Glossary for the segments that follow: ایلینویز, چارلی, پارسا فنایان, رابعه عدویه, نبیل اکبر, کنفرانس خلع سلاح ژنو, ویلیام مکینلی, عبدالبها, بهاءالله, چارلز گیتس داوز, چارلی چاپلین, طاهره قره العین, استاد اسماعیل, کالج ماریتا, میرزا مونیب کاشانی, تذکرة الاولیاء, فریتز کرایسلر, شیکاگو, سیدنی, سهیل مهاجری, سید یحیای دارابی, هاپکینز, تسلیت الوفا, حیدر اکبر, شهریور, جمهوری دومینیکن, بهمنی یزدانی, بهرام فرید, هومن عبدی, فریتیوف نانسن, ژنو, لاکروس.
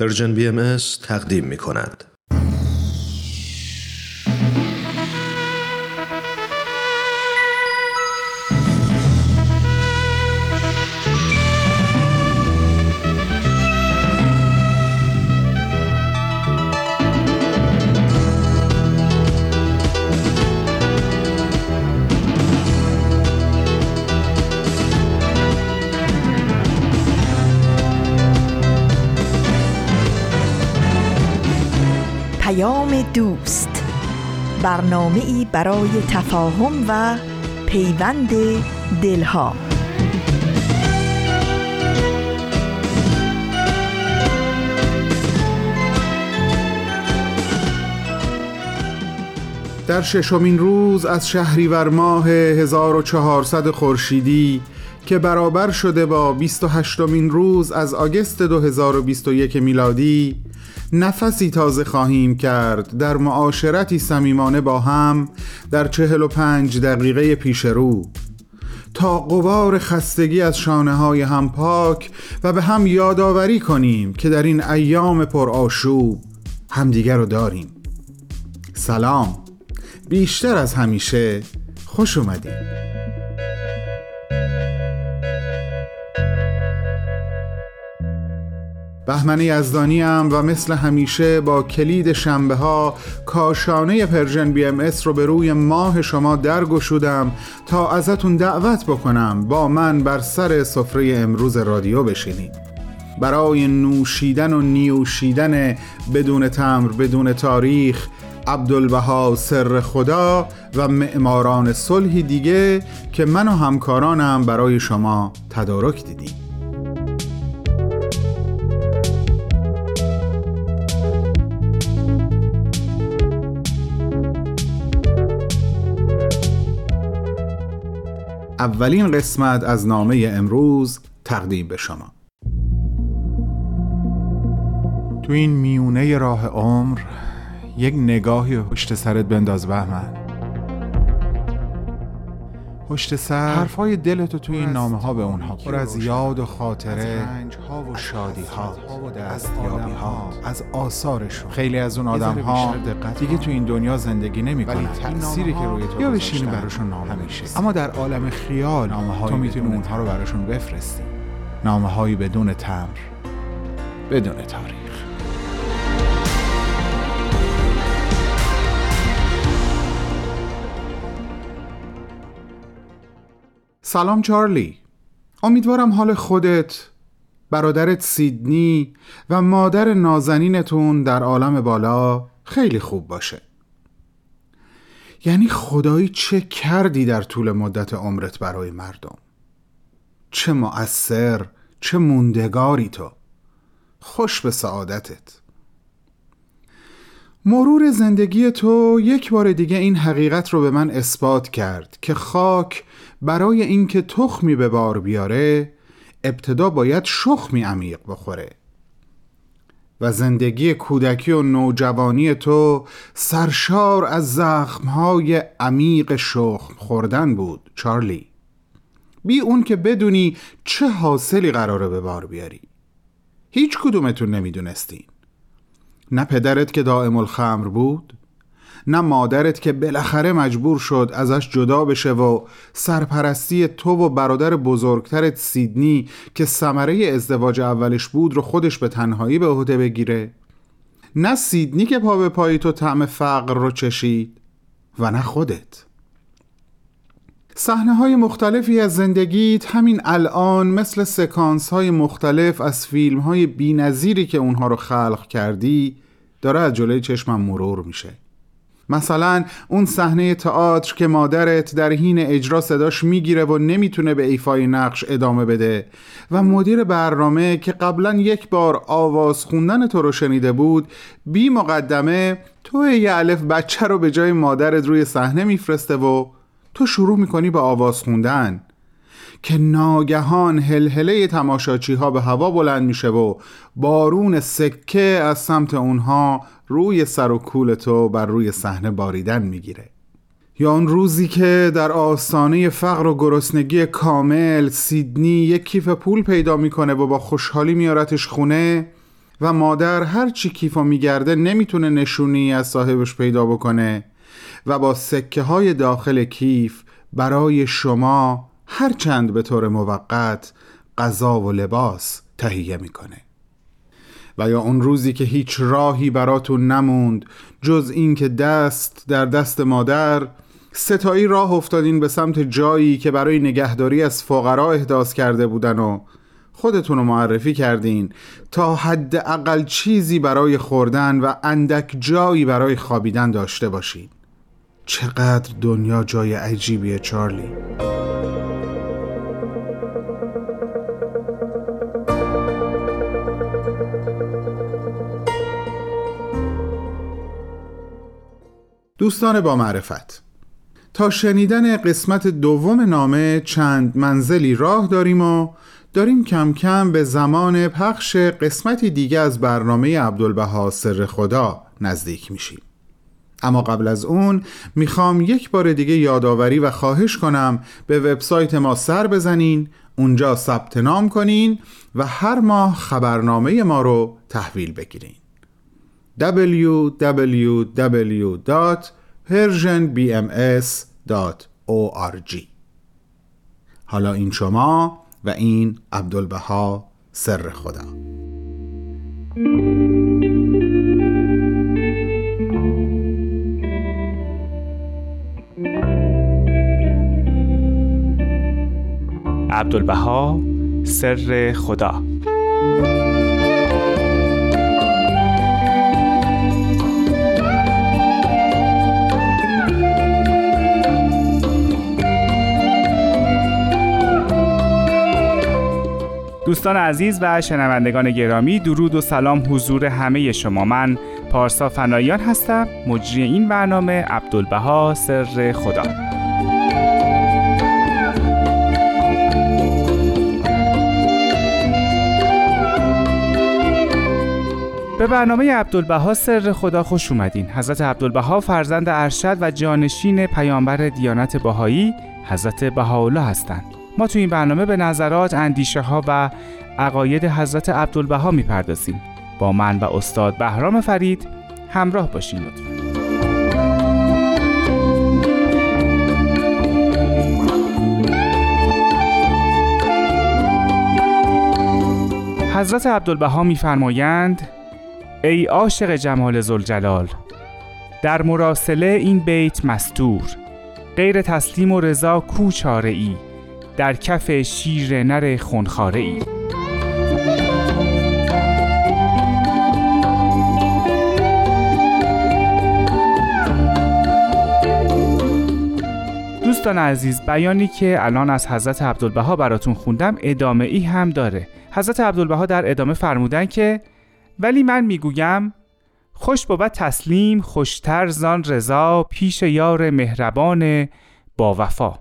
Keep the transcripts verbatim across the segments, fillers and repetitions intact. ارژن بی ام اس تقدیم می کند. دوست، برنامه‌ای برای تفاهم و پیوند دلها. در ششمین روز از شهریور ماه هزار و چهارصد خورشیدی که برابر شده با بیست و هشتمین روز از آگوست دو هزار و بیست و یک میلادی، نفسی تازه خواهیم کرد در معاشرتی صمیمانه با هم در چهل و پنج دقیقه پیش رو، تا غبار خستگی از شانه های هم پاک و به هم یادآوری کنیم که در این ایام پرآشوب همدیگر رو داریم. سلام، بیشتر از همیشه خوش اومدید. بهمنی یزدانی هم و مثل همیشه با کلید شنبه ها کاشانه پرژن بی ام اس رو به روی ماه شما درگشودم تا ازتون دعوت بکنم با من بر سر سفره امروز رادیو بشینید، برای نوشیدن و نیوشیدن بدون تمر بدون تاریخ عبدالبها، سر خدا و معماران صلحی دیگه که من و همکارانم برای شما تدارک دیدیم. اولین قسمت از نامه امروز تقدیم به شما. تو این میونه راه عمر یک نگاهی پشت سرت بنداز بهمن. پشت سر حرفای دلتو تو این نامه ها به اونها پر از یاد و خاطره، از رنج ها و شادی ها، از یابی ها، از آثارشون. خیلی از اون آدم ها دیگه تو این دنیا زندگی نمی کنن، ولی تأثیری که روی تو گذاشتن براشون نامه میشه. اما در عالم خیال تو میتونی اونها رو براشون بفرستی، نامه هایی بدون تمر بدون تاریخ. سلام چارلی، امیدوارم حال خودت، برادرت سیدنی و مادر نازنینتون در عالم بالا خیلی خوب باشه. یعنی خدایی چه کردی در طول مدت عمرت برای مردم، چه مؤثر، چه موندگاری تو، خوش به سعادتت. مرور زندگی تو یک بار دیگه این حقیقت رو به من اثبات کرد که خاک برای اینکه تخمی به بار بیاره ابتدا باید شخمی عمیق بخوره، و زندگی کودکی و نوجوانی تو سرشار از زخم‌های عمیق شخم خوردن بود چارلی، بی اون که بدونی چه حاصلی قراره به بار بیاری. هیچ کدومتون نمیدونستین، نه پدرت که دائم الخمر بود، نه مادرت که بالاخره مجبور شد ازش جدا بشه و سرپرستی تو و برادر بزرگترت سیدنی که ثمره ازدواج اولش بود رو خودش به تنهایی به عهده بگیره، نه سیدنی که پا به پای تو طعم فقر رو چشید، و نه خودت. صحنه‌های مختلفی از زندگیت همین الان مثل سکانس‌های مختلف از فیلم‌های بی‌نظیری که اونها رو خلق کردی داره از جلوی چشمم مرور میشه. مثلا اون صحنه تئاتر که مادرت در حین اجرا صداش میگیره و نمیتونه به ایفای نقش ادامه بده و مدیر برنامه که قبلا یک بار آواز خوندن تو رو شنیده بود، بی مقدمه تو یه الف بچه رو به جای مادرت روی صحنه میفرسته و تو شروع میکنی به آواز خوندن که ناگهان هلهله تماشاچی ها به هوا بلند میشه و بارون سکه از سمت اونها روی سر و کول تو بر روی صحنه باریدن میگیره. یا اون روزی که در آستانه فقر و گرسنگی کامل سیدنی یک کیف پول پیدا میکنه و با خوشحالی میارتش خونه و مادر هر چی کیفو میگرده نمیتونه نشونی از صاحبش پیدا بکنه و با سکه های داخل کیف برای شما هر چند به طور موقت غذا و لباس تهیه میکنه. و یا اون روزی که هیچ راهی براتون نموند جز این که دست در دست مادر ستایی راه افتادین به سمت جایی که برای نگهداری از فقرا احداث کرده بودن و خودتون رو معرفی کردین تا حد اقل چیزی برای خوردن و اندک جایی برای خوابیدن داشته باشین. چقدر دنیا جای عجیبیه چارلی. دوستان با معرفت، تا شنیدن قسمت دوم نامه چند منزلی راه داریم و داریم کم کم به زمان پخش قسمتی دیگه از برنامه عبدالبها سر خدا نزدیک میشیم. اما قبل از اون میخوام یک بار دیگه یادآوری و خواهش کنم به وبسایت ما سر بزنین، اونجا ثبت نام کنین و هر ماه خبرنامه ما رو تحویل بگیرین. دبلیو دبلیو دبلیو دات ارژن بی ام اس دات او آر جی. حالا این شما و این عبدالبها سر خدا. عبدالبها سر خدا. دوستان عزیز و شنوندگان گرامی، درود و سلام حضور همه شما. من پارسا فنایان هستم، مجری این برنامه عبدالبها سر خدا. به برنامه عبدالبها سر خدا خوش اومدین. حضرت عبدالبها فرزند ارشد و جانشین پیامبر دیانت بهایی حضرت بهاءالله هستند. ما تو این برنامه به نظرات، اندیشه ها و عقاید حضرت عبدالبها میپردازیم. با من و استاد بهرام فرید همراه باشین لطفا. حضرت عبدالبها میفرمایند: ای عاشق جمال ذوالجلال، در مراسله این بیت مستور، غیر تسلیم و رضا کو چاره ای، در کف شیر نر خونخاره ای. دوستان عزیز، بیانی که الان از حضرت عبدالبها براتون خوندم ادامه ای هم داره. حضرت عبدالبها در ادامه فرمودن که ولی من میگویم خوش بود تسلیم، خوشتر زان رضا، پیش یار مهربان با وفا.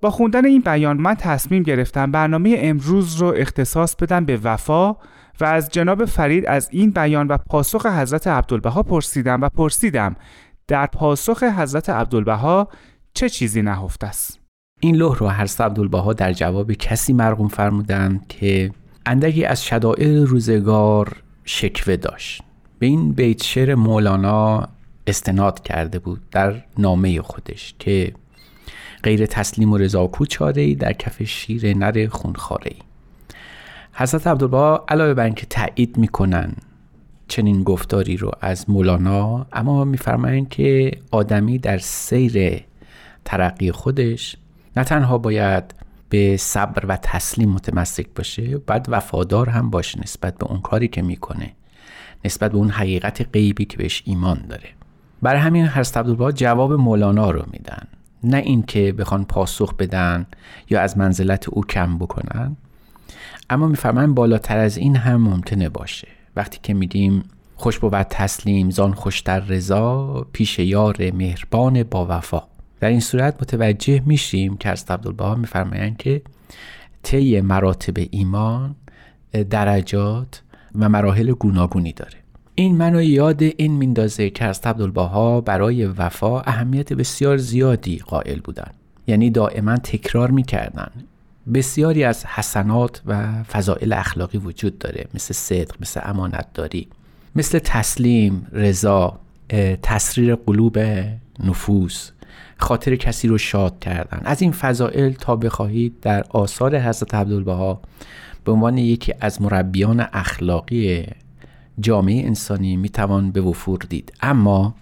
با خوندن این بیان من تصمیم گرفتم برنامه امروز رو اختصاص بدم به وفا و از جناب فرید از این بیان و پاسخ حضرت عبدالبها پرسیدم و پرسیدم در پاسخ حضرت عبدالبها چه چیزی نهفته است. این لوح رو حضرت عبدالبها در جواب کسی مرقوم فرمودند که اندکی از شدائر روزگار شکوه داشت. به این بیت شعر مولانا استناد کرده بود در نامه خودش که غیر تسلیم و رضا کو چاره‌ای، در کف شیر نر خونخواره‌ای. حضرت عبدالبها علاوه بر اینکه تایید میکنن چنین گفتاری رو از مولانا، اما میفرمایند که آدمی در سیر ترقی خودش نه تنها باید به صبر و تسلیم متمسک باشه، بعد وفادار هم باشه نسبت به اون کاری که میکنه، نسبت به اون حقیقت غیبی که بهش ایمان داره. برای همین حضرت عبدالبها جواب مولانا رو میدن، نه این که بخوان پاسخ بدن یا از منزلت او کم بکنن. اما میفرمایم بالاتر از این هم ممکنه باشه. وقتی که میگیم خوش بود تسلیم زان خوشتر رضا، پیش یار مهربان با وفا، در این صورت متوجه میشیم که حضرت عبدالبها میفرمایند که طی مراتب ایمان درجات و مراحل گوناگونی داره. این منو یاد این میندازه که حضرت عبدالبها برای وفا اهمیت بسیار زیادی قائل بودن، یعنی دائما تکرار میکردن بسیاری از حسنات و فضائل اخلاقی وجود داره، مثل صدق، مثل امانتداری، مثل تسلیم، رضا، تسریر قلوب نفوس، خاطر کسی رو شاد کردن. از این فضائل تا بخواهید در آثار حضرت عبدالبها به عنوان یکی از مربیان اخلاقی جامعه انسانی میتوان به وفور دید. اما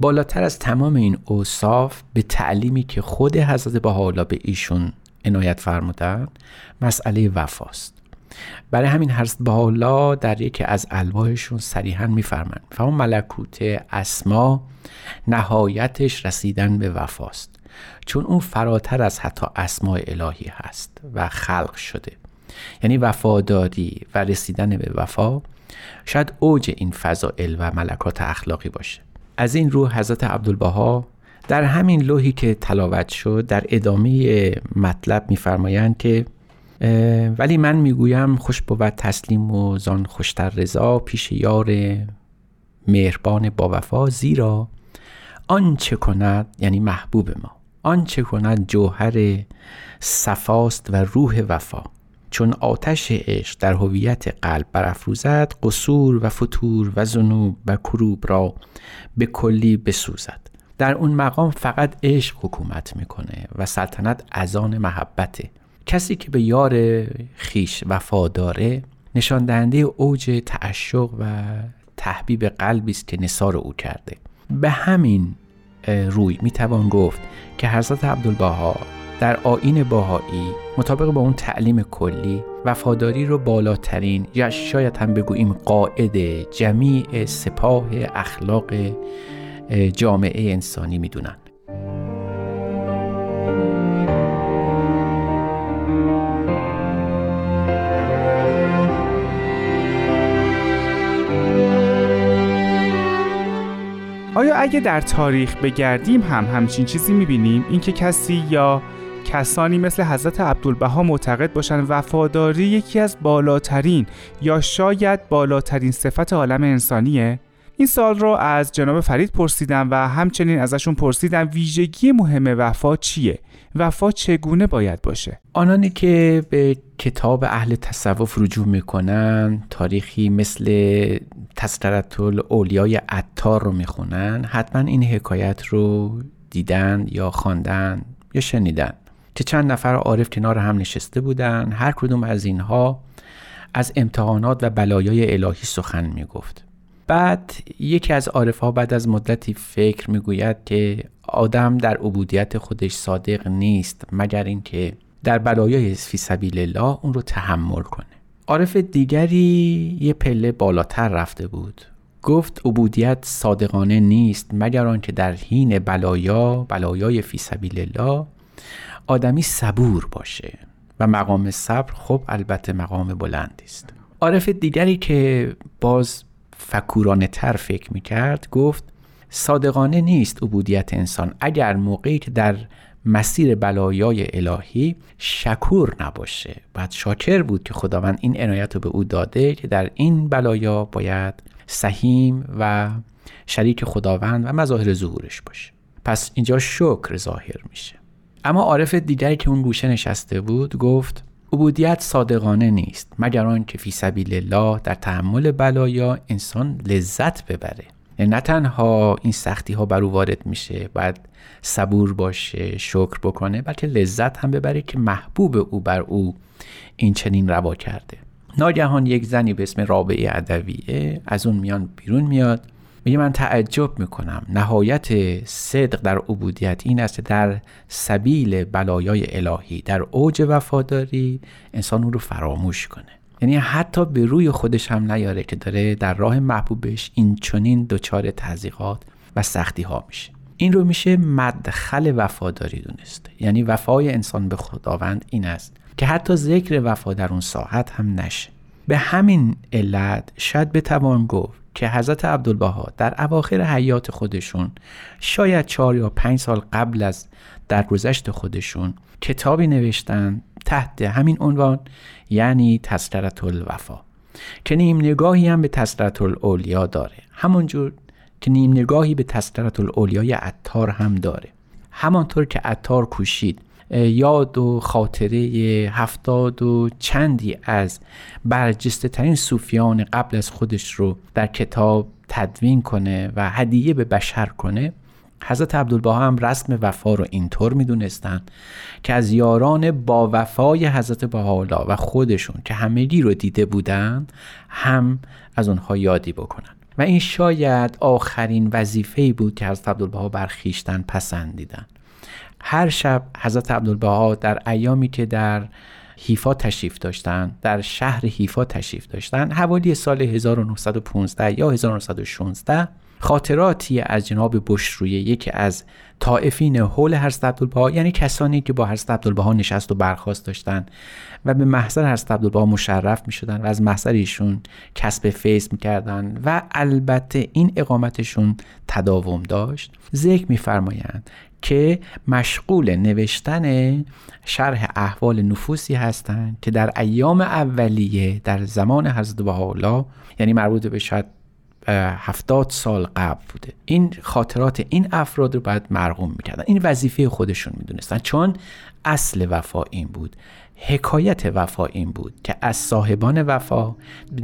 بالاتر از تمام این اوصاف، به تعلیمی که خود حضرت بهاءالله به ایشون عنایت فرمودند مسئله وفاست. برای همین حضرت بهاءالله در یکی از الواحشون صریحا میفرمایند فهم ملکوت اسما نهایتش رسیدن به وفاست، چون اون فراتر از حتی اسماء الهی هست و خلق شده. یعنی وفاداری و رسیدن به وفا شاید اوج این فضائل و ملکات اخلاقی باشه. از این رو حضرت عبدالبها در همین لوحی که تلاوت شد در ادامه مطلب می‌فرمایند که ولی من میگویم خوش بود تسلیم و زان خوشتر رضا پیش یار مهربان با وفا، زیرا آن چه کند، یعنی محبوب ما، آن چه کند جوهر صفاست و روح وفا. چون آتش عشق در هویت قلب برافروزد، قصور و فتور و ذنوب و کروب را به کلی بسوزد. در اون مقام فقط عشق حکومت میکنه و سلطنت از آن محبته. کسی که به یار خیش وفا داره نشان دهنده اوج تعشق و تحبیب قلبی است که نثار او کرده. به همین روی میتوان گفت که حضرت عبدالبها در آیین بهایی مطابق با اون تعلیم کلی وفاداری رو بالاترین، یا شاید هم بگوییم قاعده جمیع سپاه اخلاق جامعه انسانی میدونن. آیا اگه در تاریخ بگردیم هم همچین چیزی میبینیم؟ اینکه کسی یا کسانی مثل حضرت عبدالبها معتقد باشند وفاداری یکی از بالاترین یا شاید بالاترین صفت عالم انسانیه؟ این سال رو از جناب فرید پرسیدم و همچنین ازشون پرسیدم ویژگی مهم وفا چیه؟ وفا چگونه باید باشه؟ آنانی که به کتاب اهل تصوف رجوع میکنن، تاریخی مثل تذکرة الاولیاء عطار رو میخونن، حتما این حکایت رو دیدن یا خواندن یا شنیدن که چند نفر عارف کنار هم نشسته بودن. هر کدوم از اینها از امتحانات و بلایای الهی سخن میگفت. بعد یکی از عارف‌ها بعد از مدتی فکر میگوید که آدم در عبودیت خودش صادق نیست مگر اینکه در بلایای فی سبیل الله اون رو تحمل کنه. عارف دیگری یه پله بالاتر رفته بود، گفت عبودیت صادقانه نیست مگر آنکه در حین بلایا، بلایای فی سبیل الله، آدمی صبور باشه و مقام صبر خب البته مقام بلندی است. عارف دیگری که باز فکورانه تر فکر میکرد گفت صادقانه نیست عبودیت انسان اگر موقعی که در مسیر بلایای الهی شکور نباشه. باید شاکر بود که خداوند این عنایت رو به او داده که در این بلایا باید سهیم و شریک خداوند و مظاهر ظهورش باشه. پس اینجا شکر ظاهر میشه. اما عارف دیگری که اون گوشه نشسته بود گفت عبودیت صادقانه نیست مگر آنکه فی سبیل الله در تحمل بلایا انسان لذت ببره. نه تنها این سختی ها بر او وارد میشه، بعد صبور باشه، شکر بکنه، بلکه لذت هم ببره که محبوب او بر او این چنین روا کرده. ناگهان یک زنی به اسم رابعه عدویه از اون میان بیرون میاد، میگه من تعجب میکنم نهایت صدق در عبودیت این است در سبیل بلایای الهی در اوج وفاداری انسان اون رو فراموش کنه. یعنی حتی به روی خودش هم نیاره که داره در راه محبوبش این چنین دچار تضییقات و سختی ها میشه. این رو میشه مدخل وفاداری دونست. یعنی وفای انسان به خداوند این است که حتی ذکر وفا در اون ساعت هم نشه. به همین علت شاید بتوان گفت که حضرت عبدالبها در اواخر حیات خودشون، شاید چهار یا پنج سال قبل از درگذشت خودشون، کتابی نوشتن تحت همین عنوان، یعنی تذکرة الوفا، که نیم نگاهی هم به تذکرة الاولیاء داره، همونجور که نیم نگاهی به تذکرة الاولیاء عطار هم داره. همانطور که عطار کوشید یاد و خاطره هفتاد و چندی از برجسته ترین صوفیان قبل از خودش رو در کتاب تدوین کنه و هدیه به بشر کنه، حضرت عبدالبها هم رسم وفا رو اینطور میدونستن که از یاران با وفای حضرت بهاءالله و خودشون که همگی رو دیده بودن هم از اونها یادی بکنن و این شاید آخرین وظیفه‌ای بود که حضرت عبدالبها بر خویشتن پسندیدن. هر شب حضرت عبدالبها در ایامی که در حیفا تشریف داشتن، در شهر حیفا تشریف داشتن، حوالی سال هزار و نهصد و پانزده یا هزار و نهصد و شانزده، خاطراتی از جناب بشرویه، یکی از طائفین حول حضرت عبدالبها، یعنی کسانی که با حضرت عبدالبها نشست و برخاست داشتند و به محضر حضرت عبدالبها مشرف می شدن و از محضر ایشون کسب فیض می کردن و البته این اقامتشون تداوم داشت، ذکر می فرمایند که مشغول نوشتن شرح احوال نفوسی هستند که در ایام اولیه در زمان حضرت بهاءالله، یعنی مربوط به شاید هفتاد سال قبل بوده، این خاطرات این افراد رو باید مرقوم میکردن. این وظیفه خودشون میدونستن، چون اصل وفا این بود، حکایت وفا این بود که از صاحبان وفا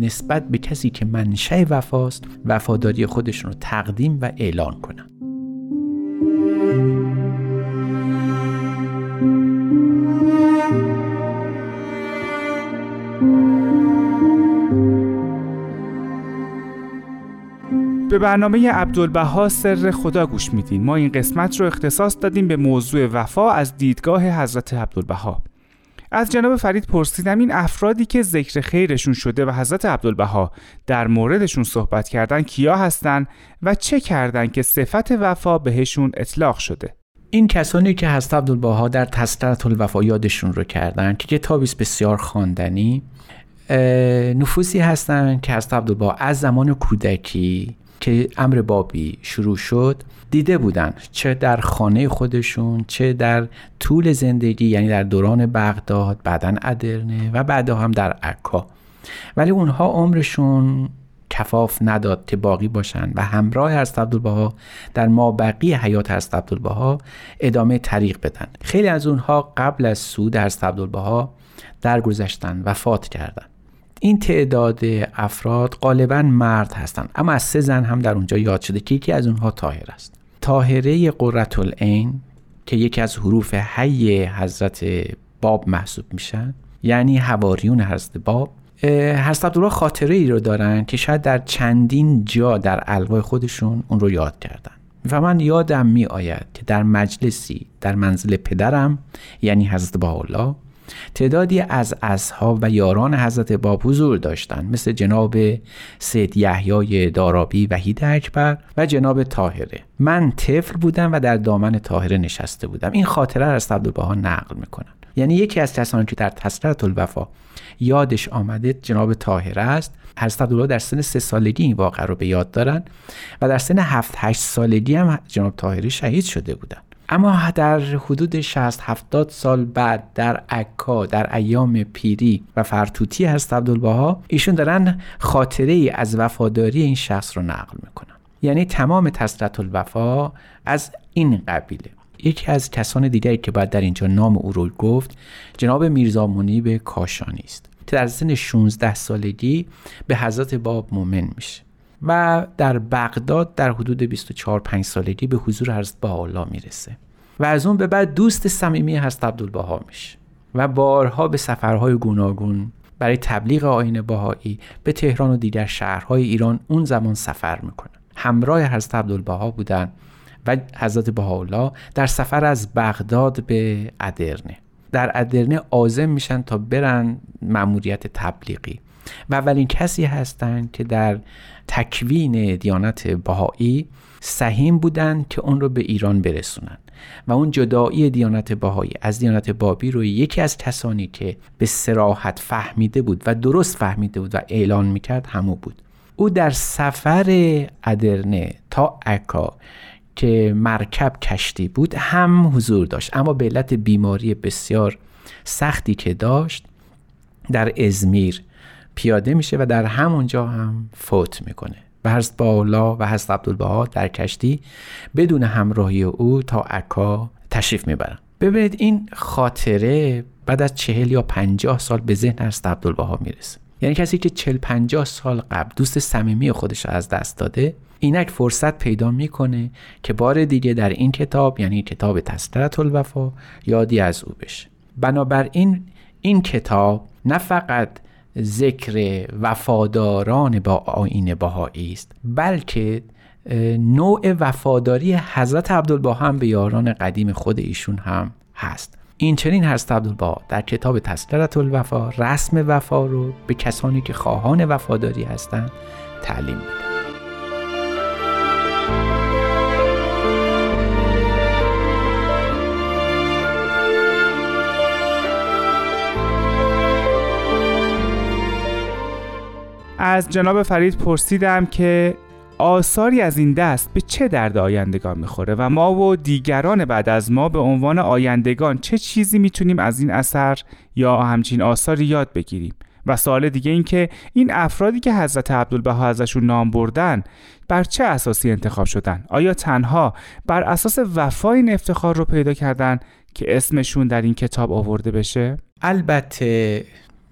نسبت به کسی که منشأ وفاست وفاداری خودشون رو تقدیم و اعلان کنن. به برنامه عبدالبها سر خدا گوش میدین. ما این قسمت رو اختصاص دادیم به موضوع وفا از دیدگاه حضرت عبدالبها. از جناب فرید پرسیدم این افرادی که ذکر خیرشون شده و حضرت عبدالبها در موردشون صحبت کردن کیا هستن و چه کردن که صفت وفا بهشون اطلاق شده؟ این کسانی که حضرت عبدالبها در تذکرة الاولیاء یادشون رو کردن که کتابی بسیار خواندنی، نفوسی هستن که حضرت عبدالبها از زمان کودکی که امر بابی شروع شد دیده بودن، چه در خانه خودشون چه در طول زندگی، یعنی در دوران بغداد، بعداً ادرنه و بعدا هم در عکا، ولی اونها عمرشون کفاف نداد که باقی باشن و همراه حضرت عبدالبها در مابقی حیات حضرت عبدالبها ادامه طریق بدن. خیلی از اونها قبل از صعود حضرت عبدالبها درگذشتن، وفات کردن. این تعداد افراد غالبا مرد هستند، اما از سه زن هم در اونجا یاد شده که یکی از اونها طاهره است. طاهره قره العین که یکی از حروف حی حضرت باب محسوب میشن، یعنی حواریون حضرت باب. حضرت عبدالبها خاطره ای رو دارن که شاید در چندین جا در الواح خودشون اون رو یاد کردن و من یادم می آید که در مجلسی در منزل پدرم، یعنی حضرت بهاءالله، تعدادی از اصحاب و یاران حضرت باب حضور داشتند، مثل جناب سید یحیای دارابی و حیدر اکبر و جناب طاهره. من طفل بودم و در دامن طاهره نشسته بودم. این خاطره را از عبدالبها نقل میکنن، یعنی یکی از کسانی که در تذکرة الاوفا یادش آمده جناب طاهره است. حضرت عبدالبها در سن سه سالگی این واقعه رو به یاد دارن و در سن هفت هشت سالگی هم جناب طاهره شهید شده بودن. اما در حدود شصت هفتاد سال بعد در عکا در ایام پیری و فرتوتی حضرت عبدالبها ایشون دارن خاطره ای از وفاداری این شخص رو نقل میکنن. یعنی تمام تسلیت الوفا از این قبیله. یکی از کسان دیگری که بعد در اینجا نام او رو گفت جناب میرزا مونیب کاشانی است که در سن شانزده سالگی به حضرت باب مؤمن میشه و در بغداد در حدود بیست و چهار پنج سالگی به حضور حضرت بهاءالله میرسه و از اون به بعد دوست صمیمی حضرت عبدالبها میشه و بارها به سفرهای گوناگون برای تبلیغ آیین بهایی به تهران و دیگر شهرهای ایران اون زمان سفر میکنه. همراه حضرت عبدالبها بودن و حضرت بهاءالله در سفر از بغداد به ادرنه، در ادرنه عازم میشن تا برن مأموریت تبلیغی و اولین کسی هستند که در تکوین دیانت بهایی سهیم بودند که اون رو به ایران برسونن و اون جدایی دیانت بهایی از دیانت بابی رو یکی از کسانی که به صراحت فهمیده بود و درست فهمیده بود و اعلان میکرد همو بود. او در سفر ادرنه تا عکا که مرکب کشتی بود هم حضور داشت، اما به علت بیماری بسیار سختی که داشت در ازمیر پیاده میشه و در همونجا هم فوت میکنه و حضرت بهاءالله و حضرت عبدالبها در کشتی بدون همراهی او تا عکا تشریف میبرن. ببینید این خاطره بعد از چهل یا پنجاه سال به ذهن حضرت عبدالبها میرسه. یعنی کسی که چهل پنجاه سال قبل دوست صمیمی خودش رو از دست داده، اینک فرصت پیدا میکنه که بار دیگه در این کتاب، یعنی کتاب تذکرة الاولیاء، یادی از او بشه. بنابراین این کتاب نه فقط ذکر وفاداران با آیین بهایی است، بلکه نوع وفاداری حضرت عبدالبها هم به یاران قدیم خود ایشون هم هست. این چنین حضرت عبدالبها در کتاب تذکرة الاولیاء رسم وفا رو به کسانی که خواهان وفاداری هستند تعلیم میده. از جناب فرید پرسیدم که آثاری از این دست به چه درد آیندگان میخوره و ما و دیگران بعد از ما به عنوان آیندگان چه چیزی میتونیم از این اثر یا همچین آثاری یاد بگیریم؟ و سوال دیگه این که این افرادی که حضرت عبدالبها ازشون نام بردن بر چه اساسی انتخاب شدن؟ آیا تنها بر اساس وفا این افتخار رو پیدا کردن که اسمشون در این کتاب آورده بشه؟ البته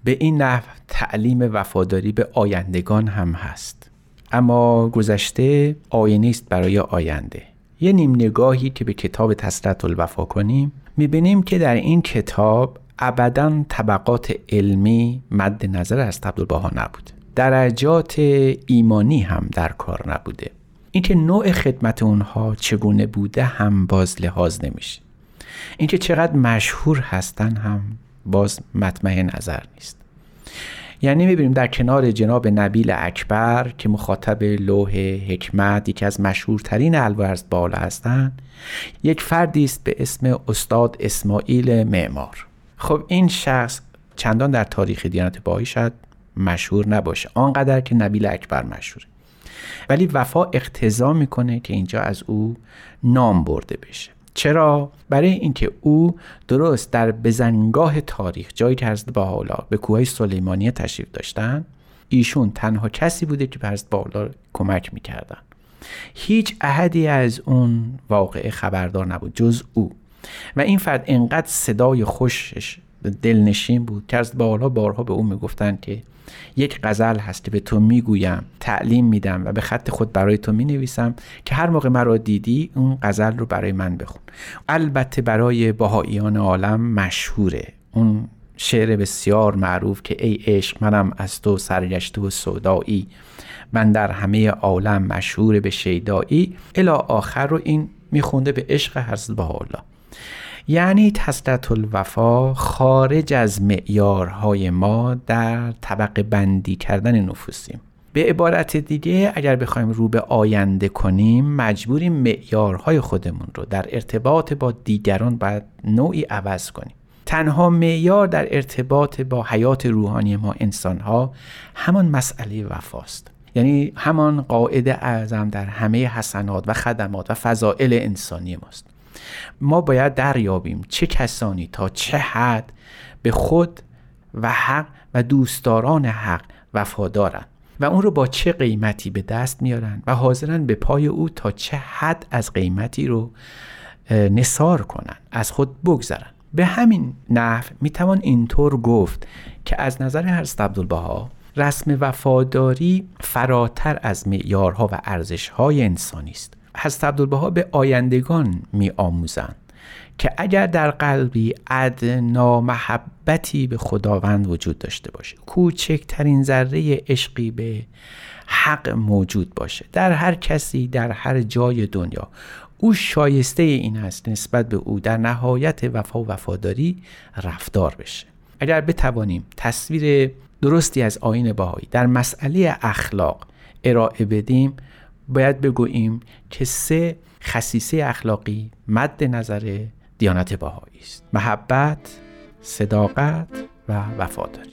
به این نحو تعلیم وفاداری به آیندگان هم هست، اما گذشته آینه است برای آینده. یه نیم نگاهی که به کتاب تذکرة الاولیاء کنیم، می‌بینیم که در این کتاب ابداً طبقات علمی مد نظر از عبدالبها نبود، درجات ایمانی هم در کار نبوده، اینکه نوع خدمت اونها چگونه بوده هم باز لحاظ نمیشه، اینکه چقدر مشهور هستن هم باز مطمع نظر نیست. یعنی میبینیم در کنار جناب نبیل اکبر که مخاطب لوح حکمت یکی از مشهورترین الوارز بالا هستند، یک فردی است به اسم استاد اسماعیل معمار. خب این شخص چندان در تاریخ دیانت بهایی شاید مشهور نباشه، آنقدر که نبیل اکبر مشهوره، ولی وفا اقتضا میکنه که اینجا از او نام برده بشه. چرا؟ برای اینکه او درست در بزنگاه تاریخ، جایی که حضرت بهاءالله به کوههای سلیمانیه تشریف داشتن، ایشون تنها کسی بوده که به حضرت بهاءالله کمک میکردن. هیچ احدی از اون واقعه خبردار نبود جز او، و این فرد انقدر صدای خوشش دلنشین بود که حضرت بهاءالله بارها به او میگفتن که یک غزل هست که به تو میگویم، تعلیم میدم و به خط خود برای تو مینویسم که هر موقع مرا دیدی اون غزل رو برای من بخون. البته برای بهائیان عالم مشهوره اون شعر بسیار معروف که ای عشق منم از تو سرگشته و سودایی، من در همه عالم مشهور به شیدایی الی آخر رو این میخونده به عشق حضرت بهاءالله. یعنی تسلیت الوفا خارج از معیارهای ما در طبقه بندی کردن نفوسیم. به عبارت دیگه اگر بخوایم رو به آینده کنیم، مجبوریم معیارهای خودمون رو در ارتباط با دیگران باید نوعی عوض کنیم. تنها معیار در ارتباط با حیات روحانی ما انسانها همان مسئله وفاست، یعنی همان قاعده اعظم در همه حسنات و خدمات و فضائل انسانی ماست. ما باید دریابیم چه کسانی تا چه حد به خود و حق و دوستداران حق وفادارند و اون رو با چه قیمتی به دست میارن و حاضرن به پای او تا چه حد از قیمتی رو نثار کنن، از خود بگذرن. به همین نحو میتوان اینطور گفت که از نظر حضرت عبدالبها رسم وفاداری فراتر از معیارها و ارزشهای انسانی است. حضرت عبدالبها به آیندگان می آموزند که اگر در قلبی ادنا محبتی به خداوند وجود داشته باشه، کوچکترین ذره عشقی به حق موجود باشه، در هر کسی در هر جای دنیا او شایسته این است نسبت به او در نهایت وفا و وفاداری رفتار بشه. اگر بتوانیم تصویر درستی از آیین بهایی در مسئله اخلاق ارائه بدیم، باید بگوییم که سه خصیصه اخلاقی مد نظر دیانت بهایی است: محبت، صداقت و وفاداری.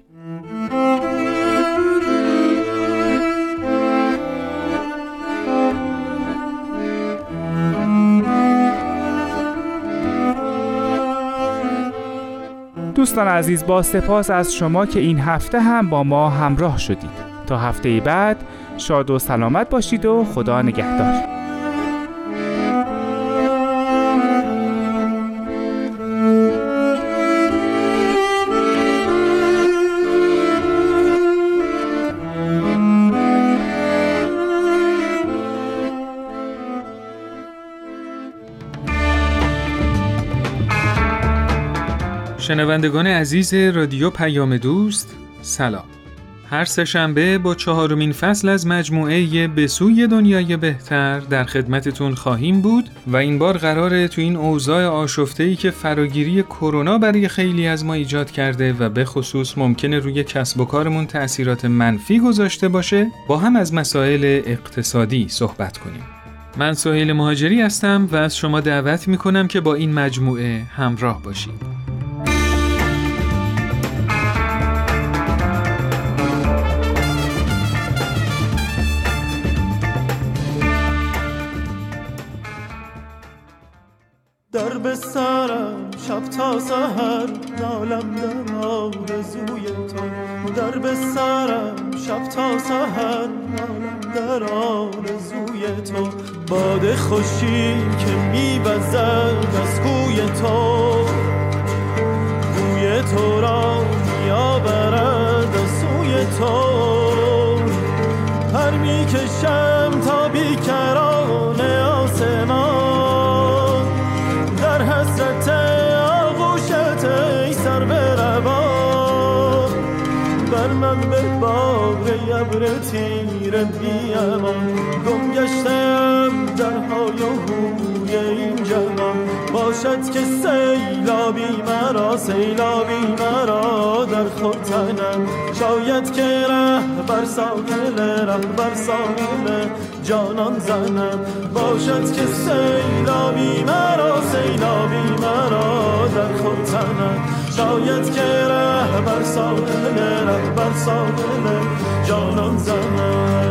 دوستان عزیز، با سپاس از شما که این هفته هم با ما همراه شدید. تا هفته بعد شاد و سلامت باشید و خدا نگهدار. شنوندگان عزیز رادیو پیام دوست، سلام. هر سه‌شنبه با چهارمین فصل از مجموعه به سوی دنیای بهتر در خدمتتون خواهیم بود و این بار قراره تو این اوضاع آشفته‌ای که فراگیری کرونا برای خیلی از ما ایجاد کرده و به خصوص ممکنه روی کسب و کارمون تأثیرات منفی گذاشته باشه، با هم از مسائل اقتصادی صحبت کنیم. من سهیل مهاجری هستم و از شما دعوت میکنم که با این مجموعه همراه باشید. در بسرم شب تا سحر نالم در آرزوی تو، در بسرم شب تا سحر نالم در آرزوی تو، باد خوشی که می‌وزد از کوی تو، کوی تو را می‌آورد از سوی تو، پر می‌کشم تا بیکران آسمان، حسرت آغوشت ای سر به روان، بر من به باغ ابر تیره بی امان، گم گشتم در های و هوی این جهان، باشد که سیلابی مرا سیلابی مرا در خود تنم، شاید که ره بر ساحل ره بر ساحل جانان زنم، باشد که سیلابی مرا سیلابی مرا در خود تنم، شاید که ره بر ساحل ره بر ساحل جانان زنم.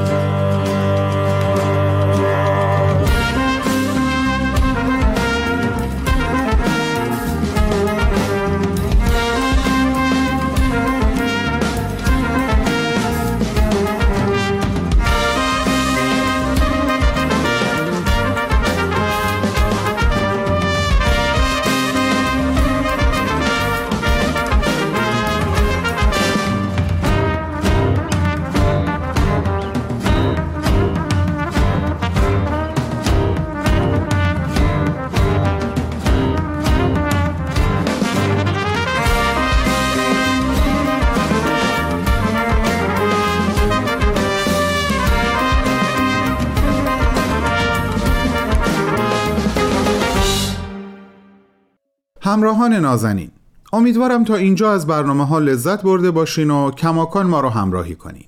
همراهان نازنین، امیدوارم تا اینجا از برنامه ها لذت برده باشین و کماکان ما رو همراهی کنین.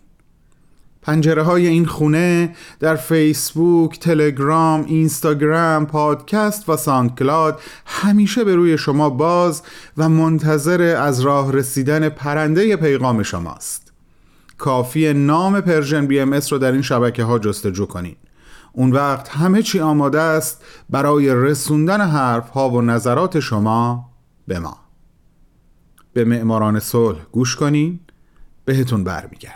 پنجره های این خونه در فیسبوک، تلگرام، اینستاگرام، پادکست و ساندکلاد همیشه به روی شما باز و منتظر از راه رسیدن پرنده پیغام شماست. کافی نام پرژن بی ام اس رو در این شبکه ها جستجو کنین. اون وقت همه چی آماده است برای رسوندن حرف ها و نظرات شما به ما. به معماران صلح گوش کنین، بهتون برمیگردم.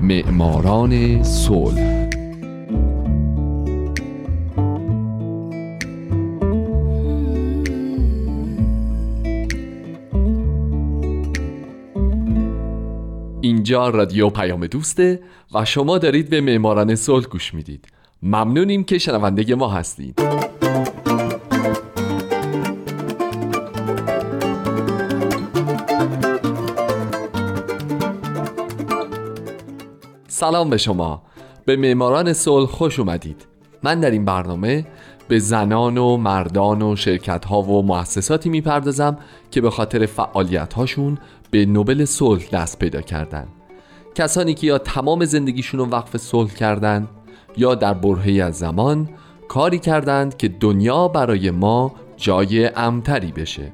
معماران صلح. اینجا رادیو پیام دوسته و شما دارید به معماران صلح گوش میدید. ممنونیم که شنونده ما هستید. سلام به شما، به معماران صلح خوش اومدید. من در این برنامه به زنان و مردان و شرکت‌ها و مؤسساتی میپردازم که به خاطر فعالیت‌هاشون به نوبل صلح دست پیدا کردن. کسانی که یا تمام زندگیشون رو وقف صلح کردند یا در برهه‌ای از زمان کاری کردند که دنیا برای ما جای امن‌تری بشه.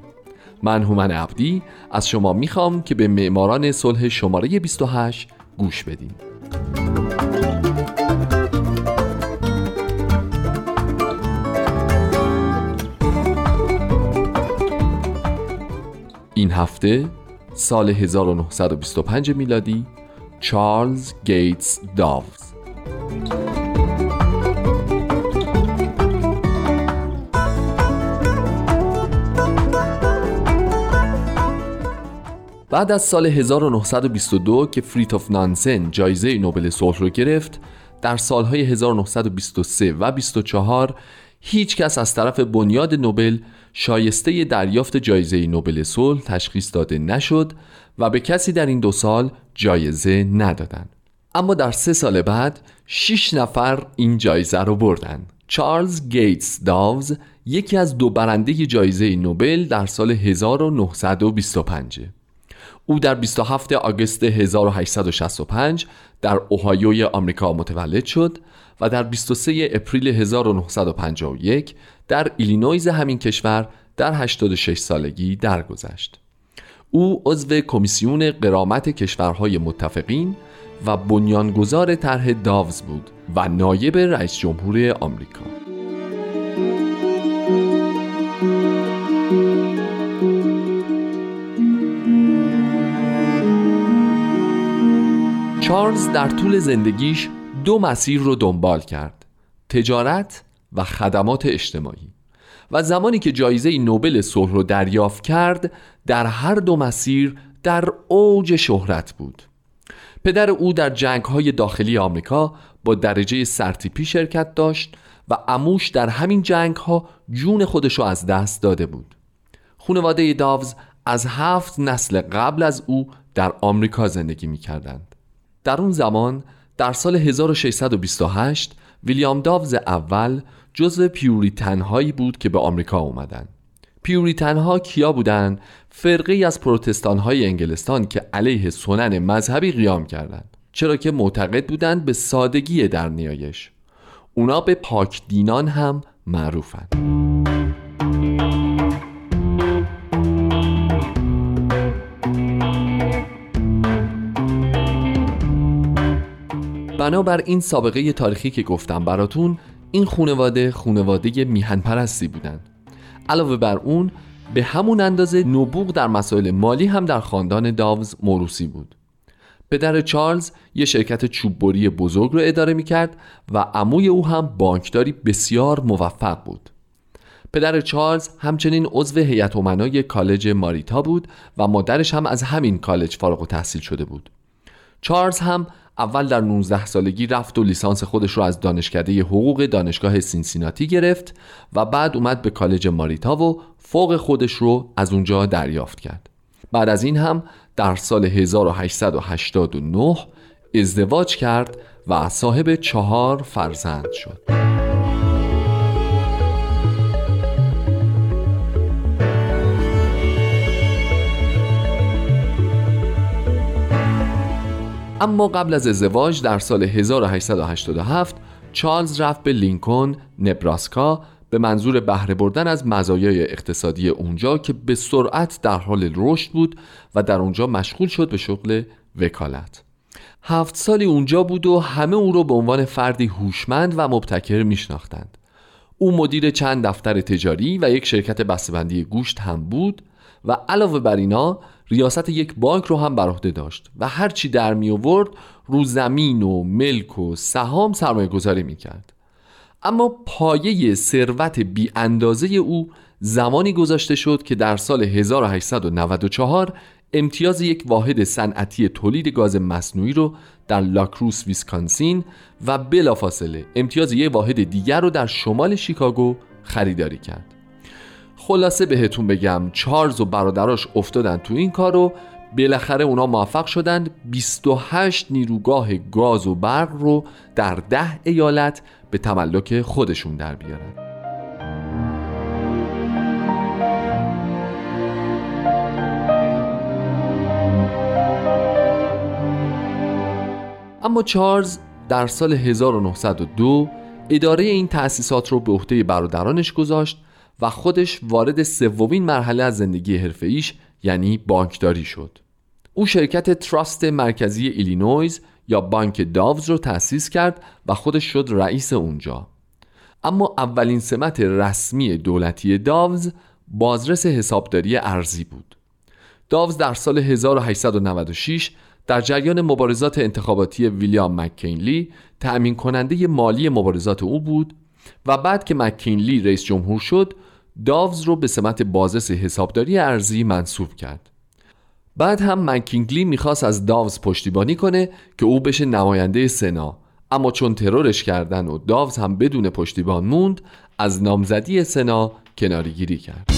من هومن عبدی از شما میخوام که به معماران صلح شماره بیست و هشت گوش بدین. این هفته سال هزار و نهصد و بیست و پنج میلادی، چارلز گیتس داوز. بعد از سال هزار و نهصد و بیست و دو که فریتیوف نانسن جایزه نوبل صلح رو گرفت، در سالهای هزار و نهصد و بیست و سه و بیست و چهار هیچ کس از طرف بنیاد نوبل شایسته دریافت جایزه نوبل صلح تشخیص داده نشد و به کسی در این دو سال جایزه ندادند. اما در سه سال بعد شش نفر این جایزه رو بردن. چارلز گیتس داوز یکی از دو برنده جایزه نوبل در سال هزار و نهصد و بیست و پنج. او در بیست و هفتم آگوست هزار و هشتصد و شصت و پنج در اوهایوی آمریکا متولد شد و در بیست و سوم اپریل هزار و نهصد و پنجاه و یک در ایلینویز همین کشور در هشتاد و شش سالگی درگذشت. او عضو کمیسیون غرامت کشورهای متفقین و بنیانگذار طرح داوز بود و نایب رئیس جمهور آمریکا. چارلز در طول زندگیش دو مسیر رو دنبال کرد: تجارت و خدمات اجتماعی، و زمانی که جایزه نوبل صلح رو دریافت کرد در هر دو مسیر در اوج شهرت بود. پدر او در جنگ‌های داخلی آمریکا با درجه سرتیپی شرکت داشت و عموش در همین جنگ‌ها جون خودش رو از دست داده بود. خانواده داوز از هفت نسل قبل از او در آمریکا زندگی می‌کردند. در اون زمان در سال هزار و ششصد و بیست و هشت ویلیام داوز اول جزو پیوریتن‌هایی بود که به آمریکا اومدن. پیوریتن‌ها کیا بودند؟ فرقه‌ای از پروتستان‌های انگلستان که علیه سنن مذهبی قیام کردند، چرا که معتقد بودند به سادگی در نیایش. اونا به پاک دینان هم معروفند. بنابر این سابقه تاریخی که گفتم براتون، این خانواده خانواده میهن پرستی بودن. علاوه بر اون به همون اندازه نبوغ در مسائل مالی هم در خاندان داوز موروثی بود. پدر چارلز یه شرکت چوب‌بری بزرگ رو اداره میکرد و عموی او هم بانکداری بسیار موفق بود. پدر چارلز همچنین عضو هیئت امنای کالج ماریتا بود و مادرش هم از همین کالج فارغ التحصیل شده بود. چارلز هم اول در نوزده سالگی رفت و لیسانس خودش رو از دانشکده حقوق دانشگاه سینسیناتی گرفت و بعد اومد به کالج ماریتا و فوق خودش رو از اونجا دریافت کرد. بعد از این هم در سال هزار و هشتصد و هشتاد و نه ازدواج کرد و صاحب چهار فرزند شد. اما قبل از ازدواج در سال هزار و هشتصد و هشتاد و هفت چارلز رفت به لینکون، نبراسکا به منظور بهره بردن از مزایای اقتصادی اونجا که به سرعت در حال رشد بود و در اونجا مشغول شد به شغل وکالت. هفت سالی اونجا بود و همه او رو به عنوان فردی هوشمند و مبتکر میشناختند. او مدیر چند دفتر تجاری و یک شرکت بسته‌بندی گوشت هم بود و علاوه بر اینا ریاست یک بانک رو هم بر عهده داشت و هر چی در می آورد رو زمین و ملک و سهام سرمایه گذاری می کرد. اما پایه ثروت بی اندازه او زمانی گذاشته شد که در سال هزار و هشتصد و نود و چهار امتیاز یک واحد صنعتی تولید گاز مصنوعی رو در لاکروس ویسکانسین و بلافاصله امتیاز یک واحد دیگر رو در شمال شیکاگو خریداری کرد. خلاصه بهتون بگم چارلز و برادراش افتادن تو این کار و بالاخره اونا موفق شدند بیست و هشت نیروگاه گاز و برق رو در ده ایالت به تملک خودشون در بیارن. اما چارلز در سال هزار و نهصد و دو اداره این تأسیسات رو به عهده برادرانش گذاشت و خودش وارد سومین مرحله از زندگی حرفه‌ایش یعنی بانکداری شد. او شرکت تراست مرکزی ایلینویز یا بانک داوز رو تأسیس کرد و خودش شد رئیس اونجا. اما اولین سمت رسمی دولتی داوز بازرس حسابداری ارزی بود. داوز در سال هزار و هشتصد و نود و شش در جریان مبارزات انتخاباتی ویلیام مکینلی تأمین کننده مالی مبارزات او بود و بعد که مکینلی رئیس جمهور شد داوز رو به سمت بازرس حسابداری ارزی منصوب کرد. بعد هم مکینلی میخواست از داوز پشتیبانی کنه که او بشه نماینده سنا، اما چون ترورش کردن و داوز هم بدون پشتیبان موند، از نامزدی سنا کناره‌گیری کرد.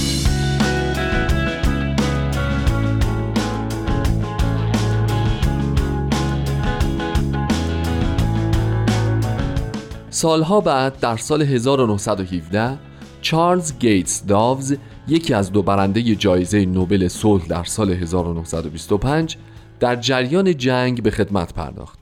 سالها بعد در سال هزار و نهصد و هفده چارلز گیتس داوز، یکی از دو برنده جایزه نوبل صلح در سال هزار و نهصد و بیست و پنج، در جریان جنگ به خدمت پرداخت.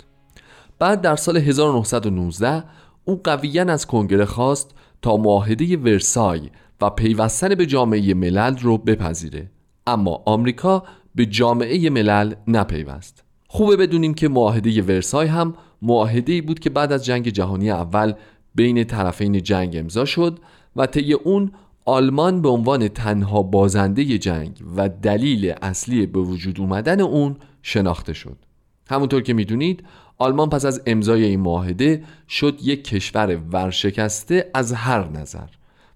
بعد در سال هزار و نهصد و نوزده او قویاً از کنگره خواست تا معاهده ورسای و پیوستن به جامعه ملل رو بپذیره، اما آمریکا به جامعه ملل نپیوست. خوبه بدونیم که معاهده ورسای هم معاهده‌ای بود که بعد از جنگ جهانی اول بین طرفین جنگ امضا شد و طی اون آلمان به عنوان تنها بازنده جنگ و دلیل اصلی به وجود اومدن اون شناخته شد. همونطور که میدونید آلمان پس از امضای این معاهده شد یک کشور ورشکسته از هر نظر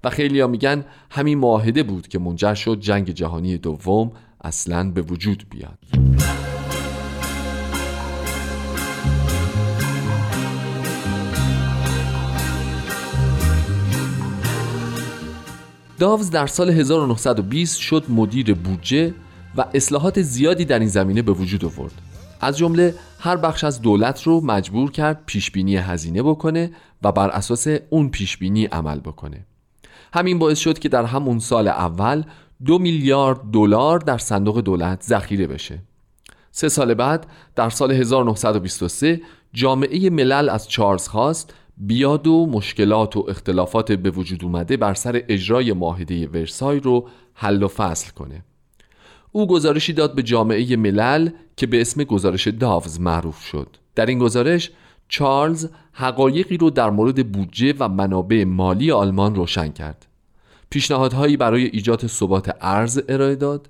و خیلی‌ها میگن همین معاهده بود که منجر شد جنگ جهانی دوم اصلاً به وجود بیاد. داوز در سال هزار و نهصد و بیست شد مدیر بودجه و اصلاحات زیادی در این زمینه به وجود آورد. از جمله هر بخش از دولت رو مجبور کرد پیشبینی هزینه بکنه و بر اساس اون پیشبینی عمل بکنه. همین باعث شد که در همون سال اول دو میلیارد دلار در صندوق دولت ذخیره بشه. سه سال بعد در سال هزار و نهصد و بیست و سه جامعه ملل از چارلز خواست بیاد و مشکلات و اختلافات به وجود اومده بر سر اجرای معاهده ورسای رو حل و فصل کنه. او گزارشی داد به جامعه ملل که به اسم گزارش داوز معروف شد. در این گزارش چارلز حقایقی رو در مورد بودجه و منابع مالی آلمان روشن کرد. پیشنهادهایی برای ایجاد ثبات ارز ارائه داد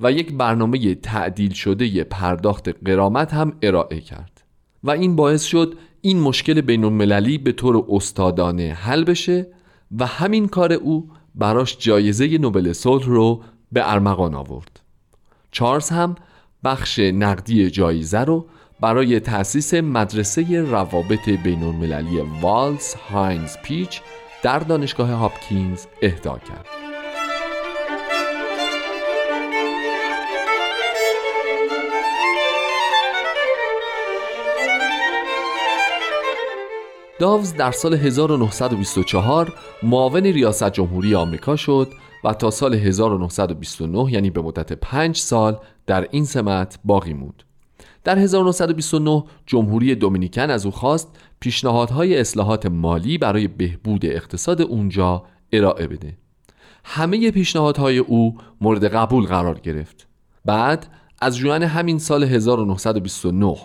و یک برنامه تعدیل شده پرداخت غرامت هم ارائه کرد و این باعث شد این مشکل بین‌المللی به طور استادانه حل بشه و همین کار او براش جایزه نوبل صلح رو به ارمغان آورد. چارلز هم بخش نقدی جایزه رو برای تأسیس مدرسه روابط بین‌المللی والز هاینز پیچ در دانشگاه هاپکینز اهدا کرد. داوز در سال هزار و نهصد و بیست و چهار معاون ریاست جمهوری آمریکا شد و تا سال هزار و نهصد و بیست و نه، یعنی به مدت پنج سال، در این سمت باقی موند. در هزار و نهصد و بیست و نه جمهوری دومینیکن از او خواست پیشنهادهای اصلاحات مالی برای بهبود اقتصاد اونجا ارائه بده. همه پیشنهادهای او مورد قبول قرار گرفت. بعد از ژوئن همین سال هزار و نهصد و بیست و نه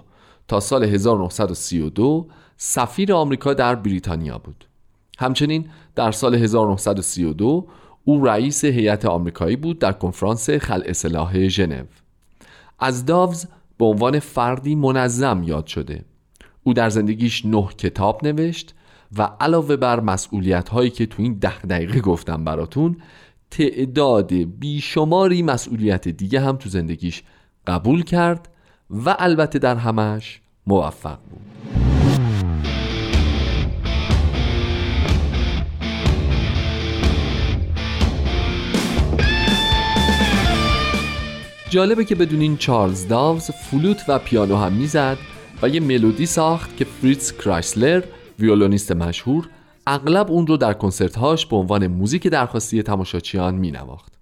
تا سال هزار و نهصد و سی و دو سفیر آمریکا در بریتانیا بود. همچنین در سال هزار و نهصد و سی و دو او رئیس هیئت آمریکایی بود در کنفرانس خلع سلاح ژنو. از داوز به عنوان فردی منظم یاد شده. او در زندگیش نه کتاب نوشت و علاوه بر مسئولیت‌هایی که تو این ده دقیقه گفتم براتون، تعداد بیشماری مسئولیت دیگه هم تو زندگیش قبول کرد و البته در همش موفق بود. جالبه که بدونین چارلز داوز فلوت و پیانو هم میزد و یه ملودی ساخت که فریتز کرایسلر، ویولونیست مشهور، اغلب اون رو در کنسرت‌هاش به عنوان موزیک درخواستی تماشاچیان مینواخت.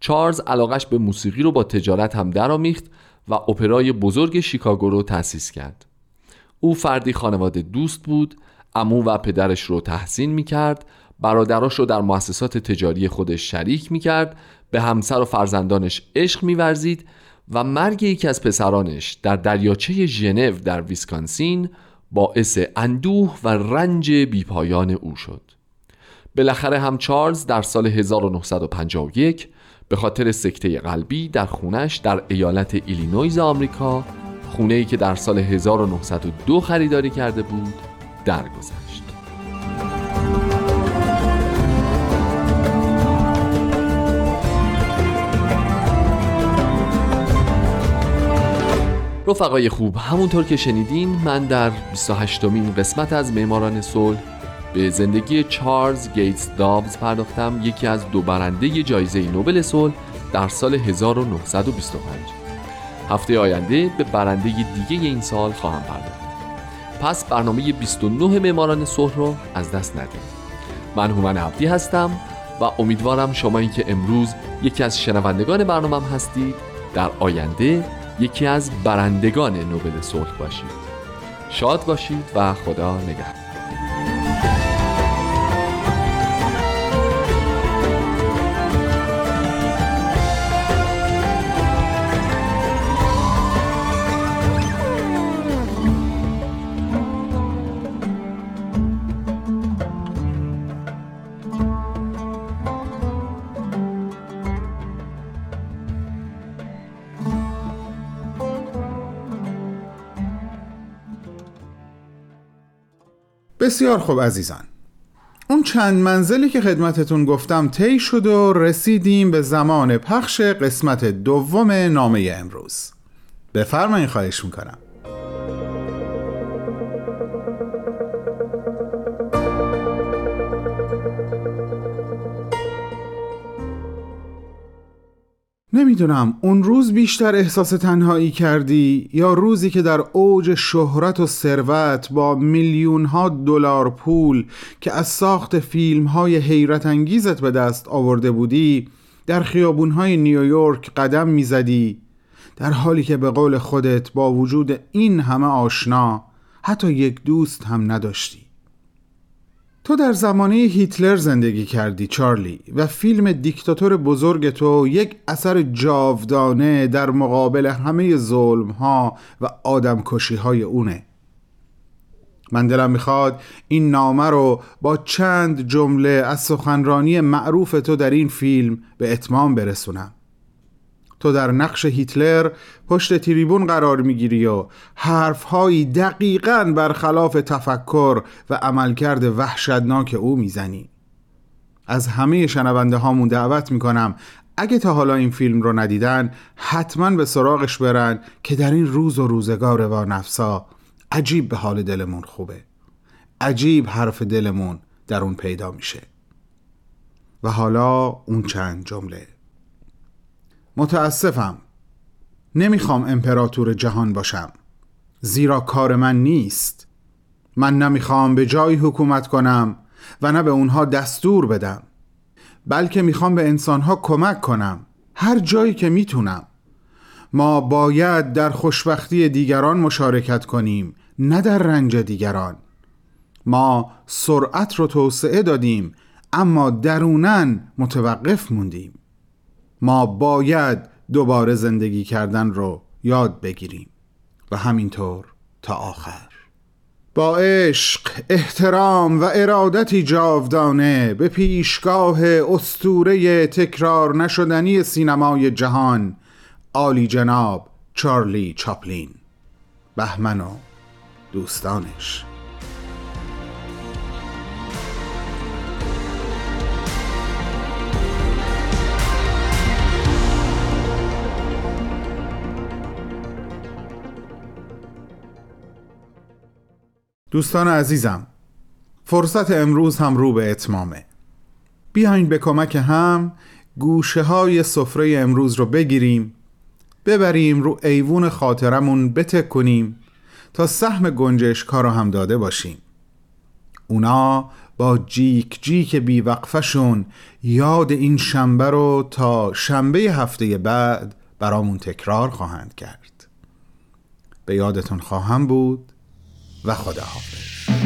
چارلز علاقش به موسیقی رو با تجارت هم درآمیخت و اپرای بزرگ شیکاگو رو تأسیس کرد. او فردی خانواده دوست بود، عمو و پدرش رو تحسین میکرد، برادراش رو در مؤسسات تجاری خودش شریک میکرد، به همسر و فرزندانش عشق می‌ورزید و مرگ یکی از پسرانش در دریاچه ژنو در ویسکانسین باعث اندوه و رنج بیپایان او شد. بالاخره هم چارلز در سال هزار و نهصد و پنجاه و یک به خاطر سکته قلبی در خونش در ایالت ایلینویز آمریکا، خونه‌ای که در سال هزار و نهصد و دو خریداری کرده بود، درگذشت. رفقای خوب، همونطور که شنیدین من در بیست و هشتمین قسمت از معماران صلح به زندگی چارلز گیتس داوز پرداختم، یکی از دو برنده جایزه نوبل صلح در سال هزار و نهصد و بیست و پنج. هفته آینده به برنده دیگه این سال خواهم پرداخت. پس برنامه بیست و نه معماران صلح رو از دست ندید. من هومن عبدی هستم و امیدوارم شمایی که امروز یکی از شنوندگان برنامه‌ام هستید در آینده یکی از برندگان نوبل صلح باشید. شاد باشید و خدا نگهدار. بسیار خوب عزیزان، اون چند منزلی که خدمتتون گفتم طی شد و رسیدیم به زمان پخش قسمت دوم نامه امروز. بفرمایین، خواهش میکنم. نمیدونم اون روز بیشتر احساس تنهایی کردی یا روزی که در اوج شهرت و ثروت با میلیون ها دلار پول که از ساخت فیلم های حیرت انگیزت به دست آورده بودی در خیابون های نیویورک قدم میزدی، در حالی که به قول خودت با وجود این همه آشنا حتی یک دوست هم نداشتی. تو در زمانه هیتلر زندگی کردی چارلی و فیلم دیکتاتور بزرگ تو یک اثر جاودانه در مقابل همه ظلم ها و آدم کشی های اونه. من دلم میخواد این نامه رو با چند جمله از سخنرانی معروف تو در این فیلم به اتمام برسونم. تو در نقش هیتلر پشت تریبون قرار میگیری و حرفهایی دقیقاً برخلاف تفکر و عملکرد وحشتناک او میزنی. از همه شنونده هامون دعوت میکنم اگه تا حالا این فیلم رو ندیدن حتما به سراغش برن که در این روز و روزگار و نفسا عجیب به حال دلمون خوبه، عجیب حرف دلمون در اون پیدا میشه. و حالا اون چند جمله. متاسفم، نمیخوام امپراتور جهان باشم، زیرا کار من نیست. من نمیخوام به جایی حکومت کنم و نه به اونها دستور بدم، بلکه میخوام به انسانها کمک کنم، هر جایی که میتونم. ما باید در خوشبختی دیگران مشارکت کنیم، نه در رنج دیگران. ما سرعت رو توسعه دادیم، اما درونن متوقف موندیم. ما باید دوباره زندگی کردن رو یاد بگیریم و همینطور تا آخر. با عشق، احترام و ارادتی جاودانه به پیشگاه اسطوره تکرار نشدنی سینمای جهان، عالی جناب چارلی چاپلین. بهمن و دوستانش. دوستان عزیزم، فرصت امروز هم رو به اتمامه. بیاین به کمک هم گوشه های سفره امروز رو بگیریم، ببریم رو ایوون خاطرمون بتک کنیم تا سهم گنجشک‌ها رو هم داده باشیم. اونا با جیک جیک بیوقفشون یاد این شنبه رو تا شنبه هفته بعد برامون تکرار خواهند کرد. به یادتون خواهم بود و خداحافظ.